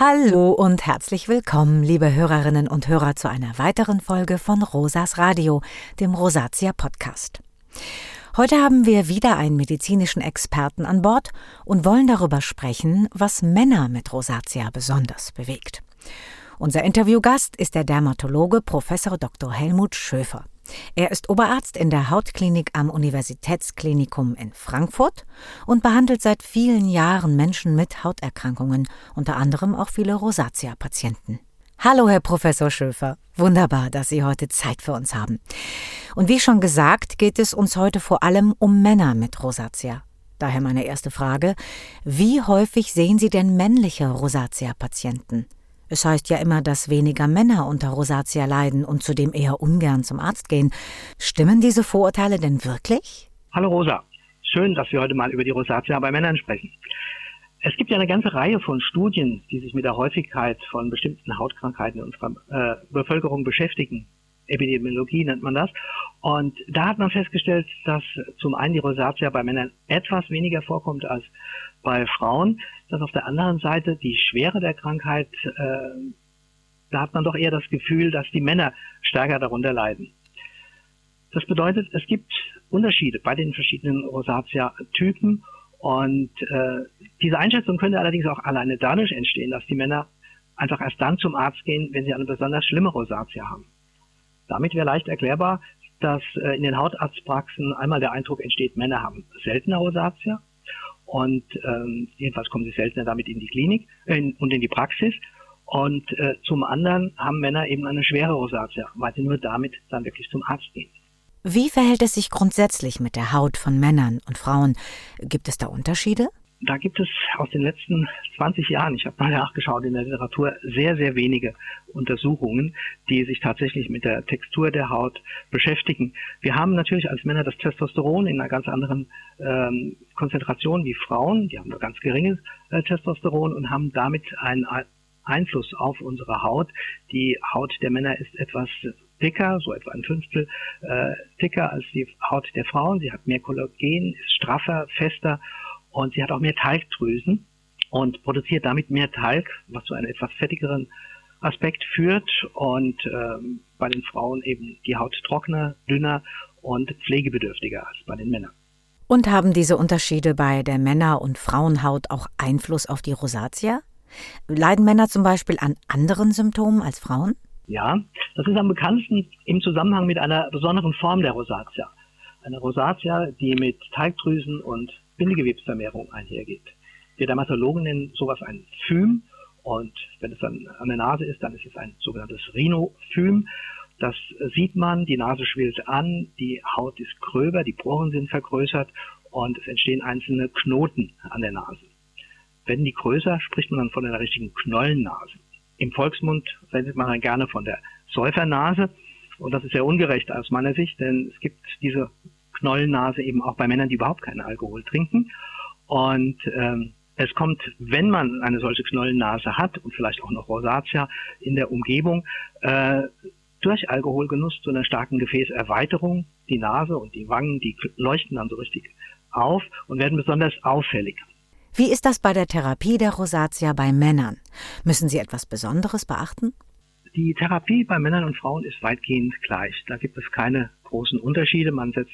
Hallo und herzlich willkommen, liebe Hörerinnen und Hörer, zu einer weiteren Folge von Rosas Radio, dem Rosazea Podcast. Heute haben wir wieder einen medizinischen Experten an Bord und wollen darüber sprechen, was Männer mit Rosazea besonders bewegt. Unser Interviewgast ist der Dermatologe Prof. Dr. Helmut Schöfer. Er ist Oberarzt in der Hautklinik am Universitätsklinikum in Frankfurt und behandelt seit vielen Jahren Menschen mit Hauterkrankungen, unter anderem auch viele Rosazea-Patienten. Hallo, Herr Professor Schöfer. Wunderbar, dass Sie heute Zeit für uns haben. Und wie schon gesagt, geht es uns heute vor allem um Männer mit Rosazea. Daher meine erste Frage: Wie häufig sehen Sie denn männliche Rosazea-Patienten? Es heißt ja immer, dass weniger Männer unter Rosazea leiden und zudem eher ungern zum Arzt gehen. Stimmen diese Vorurteile denn wirklich? Hallo Rosa, schön, dass wir heute mal über die Rosazea bei Männern sprechen. Es gibt ja eine ganze Reihe von Studien, die sich mit der Häufigkeit von bestimmten Hautkrankheiten in unserer Bevölkerung beschäftigen. Epidemiologie nennt man das. Und da hat man festgestellt, dass zum einen die Rosazea bei Männern etwas weniger vorkommt als bei Frauen, dass auf der anderen Seite die Schwere der Krankheit, da hat man doch eher das Gefühl, dass die Männer stärker darunter leiden. Das bedeutet, es gibt Unterschiede bei den verschiedenen Rosazea-Typen und diese Einschätzung könnte allerdings auch alleine dadurch entstehen, dass die Männer einfach erst dann zum Arzt gehen, wenn sie eine besonders schlimme Rosazea haben. Damit wäre leicht erklärbar, dass in den Hautarztpraxen einmal der Eindruck entsteht, Männer haben seltener Rosazea und jedenfalls kommen sie seltener damit in die Klinik und in die Praxis und zum anderen haben Männer eben eine schwere Rosazea, weil sie nur damit dann wirklich zum Arzt gehen. Wie verhält es sich grundsätzlich mit der Haut von Männern und Frauen? Gibt es da Unterschiede? Da gibt es aus den letzten 20 Jahren, ich habe mal nachgeschaut in der Literatur, sehr, sehr wenige Untersuchungen, die sich tatsächlich mit der Textur der Haut beschäftigen. Wir haben natürlich als Männer das Testosteron in einer ganz anderen Konzentration wie Frauen. Die haben nur ganz geringes Testosteron und haben damit einen Einfluss auf unsere Haut. Die Haut der Männer ist etwas dicker, so etwa ein Fünftel dicker als die Haut der Frauen. Sie hat mehr Kollagen, ist straffer, fester. Und sie hat auch mehr Talgdrüsen und produziert damit mehr Talg, was zu einem etwas fettigeren Aspekt führt und bei den Frauen eben die Haut trockener, dünner und pflegebedürftiger als bei den Männern. Und haben diese Unterschiede bei der Männer- und Frauenhaut auch Einfluss auf die Rosazea? Leiden Männer zum Beispiel an anderen Symptomen als Frauen? Ja, das ist am bekanntesten im Zusammenhang mit einer besonderen Form der Rosazea. Eine Rosazea, die mit Talgdrüsen und Bindegewebsvermehrung einhergeht. Wir Dermatologen nennen sowas ein Phym und wenn es dann an der Nase ist, dann ist es ein sogenanntes Rhinophym. Das sieht man, die Nase schwillt an, die Haut ist gröber, die Poren sind vergrößert und es entstehen einzelne Knoten an der Nase. Wenn die größer, spricht man dann von einer richtigen Knollennase. Im Volksmund redet man dann gerne von der Säufernase und das ist sehr ungerecht aus meiner Sicht, denn es gibt diese Knollennase eben auch bei Männern, die überhaupt keinen Alkohol trinken. Und es kommt, wenn man eine solche Knollennase hat und vielleicht auch noch Rosazea in der Umgebung, durch Alkoholgenuss zu einer starken Gefäßerweiterung. Die Nase und die Wangen, die leuchten dann so richtig auf und werden besonders auffällig. Wie ist das bei der Therapie der Rosazea bei Männern? Müssen Sie etwas Besonderes beachten? Die Therapie bei Männern und Frauen ist weitgehend gleich. Da gibt es keine großen Unterschiede. Man setzt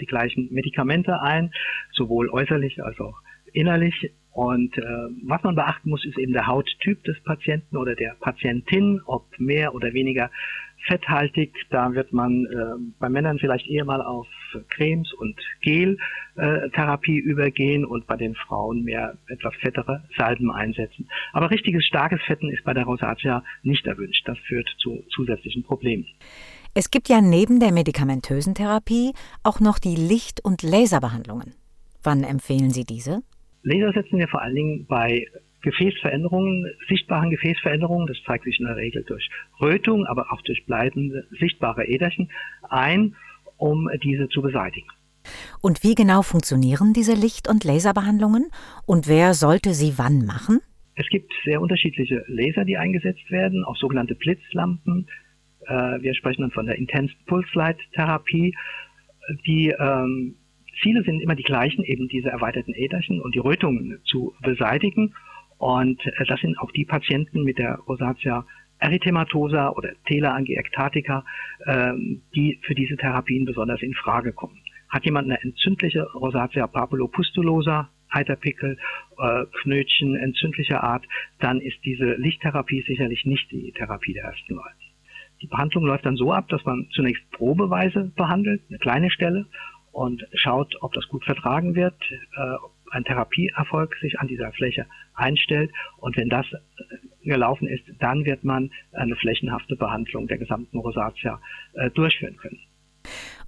die gleichen Medikamente ein, sowohl äußerlich als auch innerlich. Und was man beachten muss, ist eben der Hauttyp des Patienten oder der Patientin, ob mehr oder weniger fetthaltig. Da wird man bei Männern vielleicht eher mal auf Cremes und Gel-Therapie übergehen und bei den Frauen mehr etwas fettere Salben einsetzen. Aber richtiges starkes Fetten ist bei der Rosazea nicht erwünscht. Das führt zu zusätzlichen Problemen. Es gibt ja neben der medikamentösen Therapie auch noch die Licht- und Laserbehandlungen. Wann empfehlen Sie diese? Laser setzen wir vor allen Dingen bei Gefäßveränderungen, sichtbaren Gefäßveränderungen, das zeigt sich in der Regel durch Rötung, aber auch durch bleibende, sichtbare Äderchen ein, um diese zu beseitigen. Und wie genau funktionieren diese Licht- und Laserbehandlungen und wer sollte sie wann machen? Es gibt sehr unterschiedliche Laser, die eingesetzt werden, auch sogenannte Blitzlampen. Wir sprechen dann von der Intense Pulse Light Therapie, die Ziele sind immer die gleichen, eben diese erweiterten Äderchen und die Rötungen zu beseitigen. Und das sind auch die Patienten mit der Rosazea Erythematosa oder Tela-Angie-Ektatica, die für diese Therapien besonders in Frage kommen. Hat jemand eine entzündliche Rosazea Papulopustulosa, Eiterpickel, Knötchen entzündlicher Art, dann ist diese Lichttherapie sicherlich nicht die Therapie der ersten Wahl. Die Behandlung läuft dann so ab, dass man zunächst probeweise behandelt, eine kleine Stelle, und schaut, ob das gut vertragen wird, ob ein Therapieerfolg sich an dieser Fläche einstellt. Und wenn das gelaufen ist, dann wird man eine flächenhafte Behandlung der gesamten Rosazea durchführen können.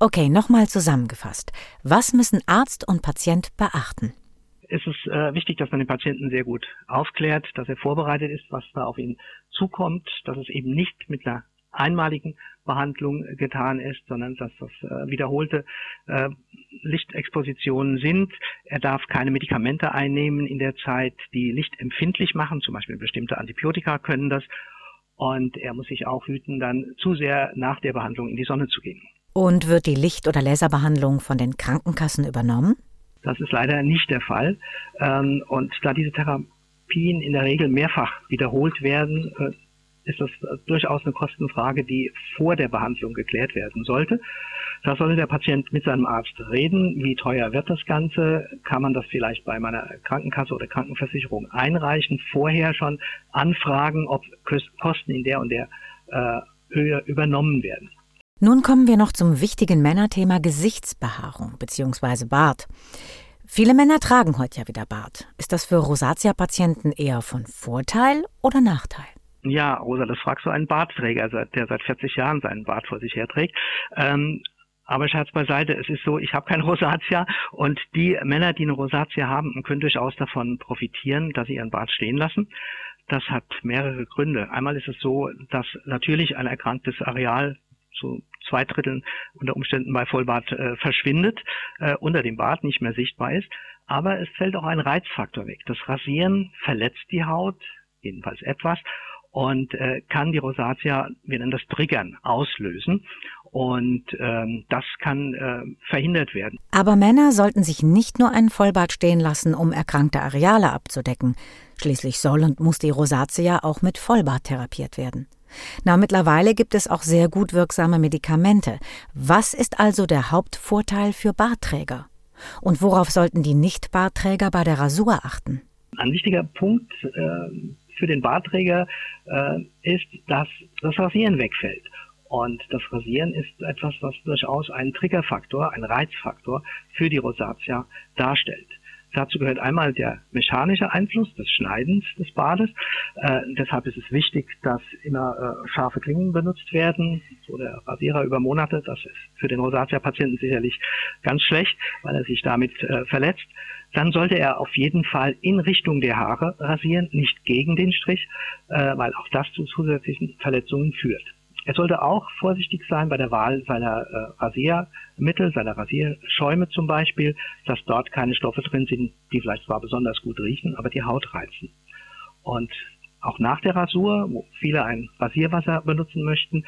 Okay, nochmal zusammengefasst. Was müssen Arzt und Patient beachten? Es ist wichtig, dass man den Patienten sehr gut aufklärt, dass er vorbereitet ist, was da auf ihn zukommt, dass es eben nicht mit einer einmaligen Behandlung getan ist, sondern dass das wiederholte Lichtexpositionen sind. Er darf keine Medikamente einnehmen in der Zeit, die Licht empfindlich machen, zum Beispiel bestimmte Antibiotika können das. Und er muss sich auch hüten, dann zu sehr nach der Behandlung in die Sonne zu gehen. Und wird die Licht- oder Laserbehandlung von den Krankenkassen übernommen? Das ist leider nicht der Fall. Und da diese Therapien in der Regel mehrfach wiederholt werden, ist das durchaus eine Kostenfrage, die vor der Behandlung geklärt werden sollte. Da sollte der Patient mit seinem Arzt reden, wie teuer wird das Ganze, kann man das vielleicht bei meiner Krankenkasse oder Krankenversicherung einreichen, vorher schon anfragen, ob Kosten in der und der Höhe übernommen werden. Nun kommen wir noch zum wichtigen Männerthema Gesichtsbehaarung bzw. Bart. Viele Männer tragen heute ja wieder Bart. Ist das für Rosazea-Patienten eher von Vorteil oder Nachteil? Ja, Rosa, das fragst du einen Bartträger, der seit 40 Jahren seinen Bart vor sich herträgt. Aber Scherz beiseite, es ist so, ich habe keine Rosazea und die Männer, die eine Rosazea haben, können durchaus davon profitieren, dass sie ihren Bart stehen lassen. Das hat mehrere Gründe. Einmal ist es so, dass natürlich ein erkranktes Areal zu 2/3 unter Umständen bei Vollbart verschwindet, unter dem Bart nicht mehr sichtbar ist. Aber es fällt auch ein Reizfaktor weg. Das Rasieren verletzt die Haut, jedenfalls etwas, und kann die Rosazea, wir nennen das Triggern, auslösen. Und das kann verhindert werden. Aber Männer sollten sich nicht nur einen Vollbart stehen lassen, um erkrankte Areale abzudecken. Schließlich soll und muss die Rosazea auch mit Vollbart therapiert werden. Na, mittlerweile gibt es auch sehr gut wirksame Medikamente. Was ist also der Hauptvorteil für Bartträger? Und worauf sollten die Nicht-Bartträger bei der Rasur achten? Ein wichtiger Punkt für den Bartträger ist, dass das Rasieren wegfällt. Und das Rasieren ist etwas, was durchaus einen Triggerfaktor, einen Reizfaktor für die Rosazea darstellt. Dazu gehört einmal der mechanische Einfluss des Schneidens des Bartes. Deshalb ist es wichtig, dass immer scharfe Klingen benutzt werden, so der Rasierer über Monate. Das ist für den Rosazea-Patienten sicherlich ganz schlecht, weil er sich damit verletzt. Dann sollte er auf jeden Fall in Richtung der Haare rasieren, nicht gegen den Strich, weil auch das zu zusätzlichen Verletzungen führt. Er sollte auch vorsichtig sein bei der Wahl seiner Rasiermittel, seiner Rasierschäume zum Beispiel, dass dort keine Stoffe drin sind, die vielleicht zwar besonders gut riechen, aber die Haut reizen. Und auch nach der Rasur, wo viele ein Rasierwasser benutzen möchten,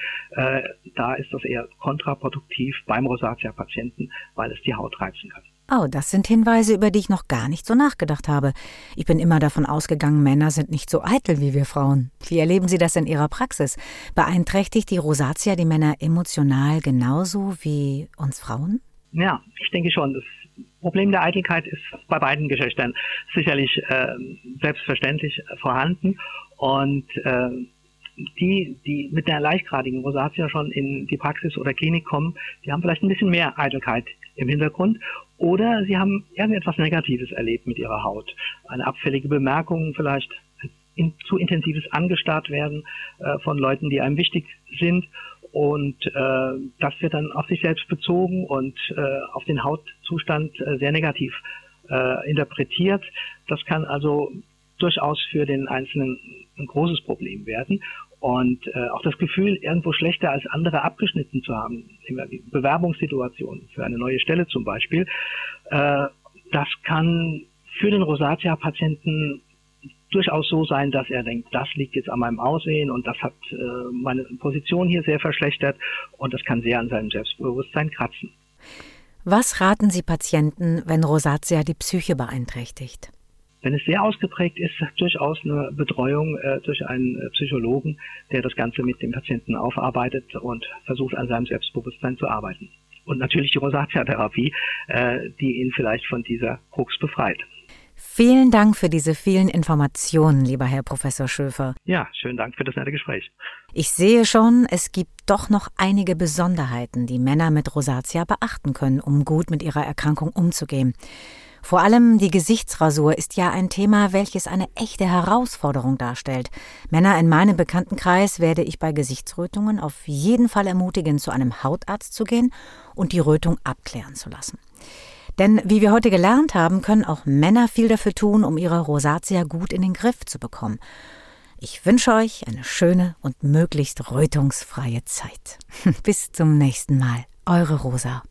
da ist das eher kontraproduktiv beim Rosazea-Patienten, weil es die Haut reizen kann. Oh, das sind Hinweise, über die ich noch gar nicht so nachgedacht habe. Ich bin immer davon ausgegangen, Männer sind nicht so eitel wie wir Frauen. Wie erleben Sie das in Ihrer Praxis? Beeinträchtigt die Rosazea die Männer emotional genauso wie uns Frauen? Ja, ich denke schon. Das Problem der Eitelkeit ist bei beiden Geschlechtern sicherlich selbstverständlich vorhanden. Und die mit einer leichtgradigen Rosazea schon in die Praxis oder Klinik kommen, die haben vielleicht ein bisschen mehr Eitelkeit im Hintergrund. Oder sie haben irgendetwas Negatives erlebt mit ihrer Haut. Eine abfällige Bemerkung, vielleicht zu intensives Angestarrt werden von Leuten, die einem wichtig sind. Und das wird dann auf sich selbst bezogen und auf den Hautzustand sehr negativ interpretiert. Das kann also durchaus für den Einzelnen ein großes Problem werden. Und auch das Gefühl, irgendwo schlechter als andere abgeschnitten zu haben, in Bewerbungssituationen für eine neue Stelle zum Beispiel, das kann für den Rosazea-Patienten durchaus so sein, dass er denkt, das liegt jetzt an meinem Aussehen und das hat meine Position hier sehr verschlechtert und das kann sehr an seinem Selbstbewusstsein kratzen. Was raten Sie Patienten, wenn Rosazea die Psyche beeinträchtigt? Wenn es sehr ausgeprägt ist, durchaus eine Betreuung durch einen Psychologen, der das Ganze mit dem Patienten aufarbeitet und versucht, an seinem Selbstbewusstsein zu arbeiten. Und natürlich die Rosazea-Therapie, die ihn vielleicht von dieser Krux befreit. Vielen Dank für diese vielen Informationen, lieber Herr Professor Schöfer. Ja, schönen Dank für das nette Gespräch. Ich sehe schon, es gibt doch noch einige Besonderheiten, die Männer mit Rosazea beachten können, um gut mit ihrer Erkrankung umzugehen. Vor allem die Gesichtsrasur ist ja ein Thema, welches eine echte Herausforderung darstellt. Männer in meinem Bekanntenkreis werde ich bei Gesichtsrötungen auf jeden Fall ermutigen, zu einem Hautarzt zu gehen und die Rötung abklären zu lassen. Denn wie wir heute gelernt haben, können auch Männer viel dafür tun, um ihre Rosazea gut in den Griff zu bekommen. Ich wünsche euch eine schöne und möglichst rötungsfreie Zeit. Bis zum nächsten Mal. Eure Rosa.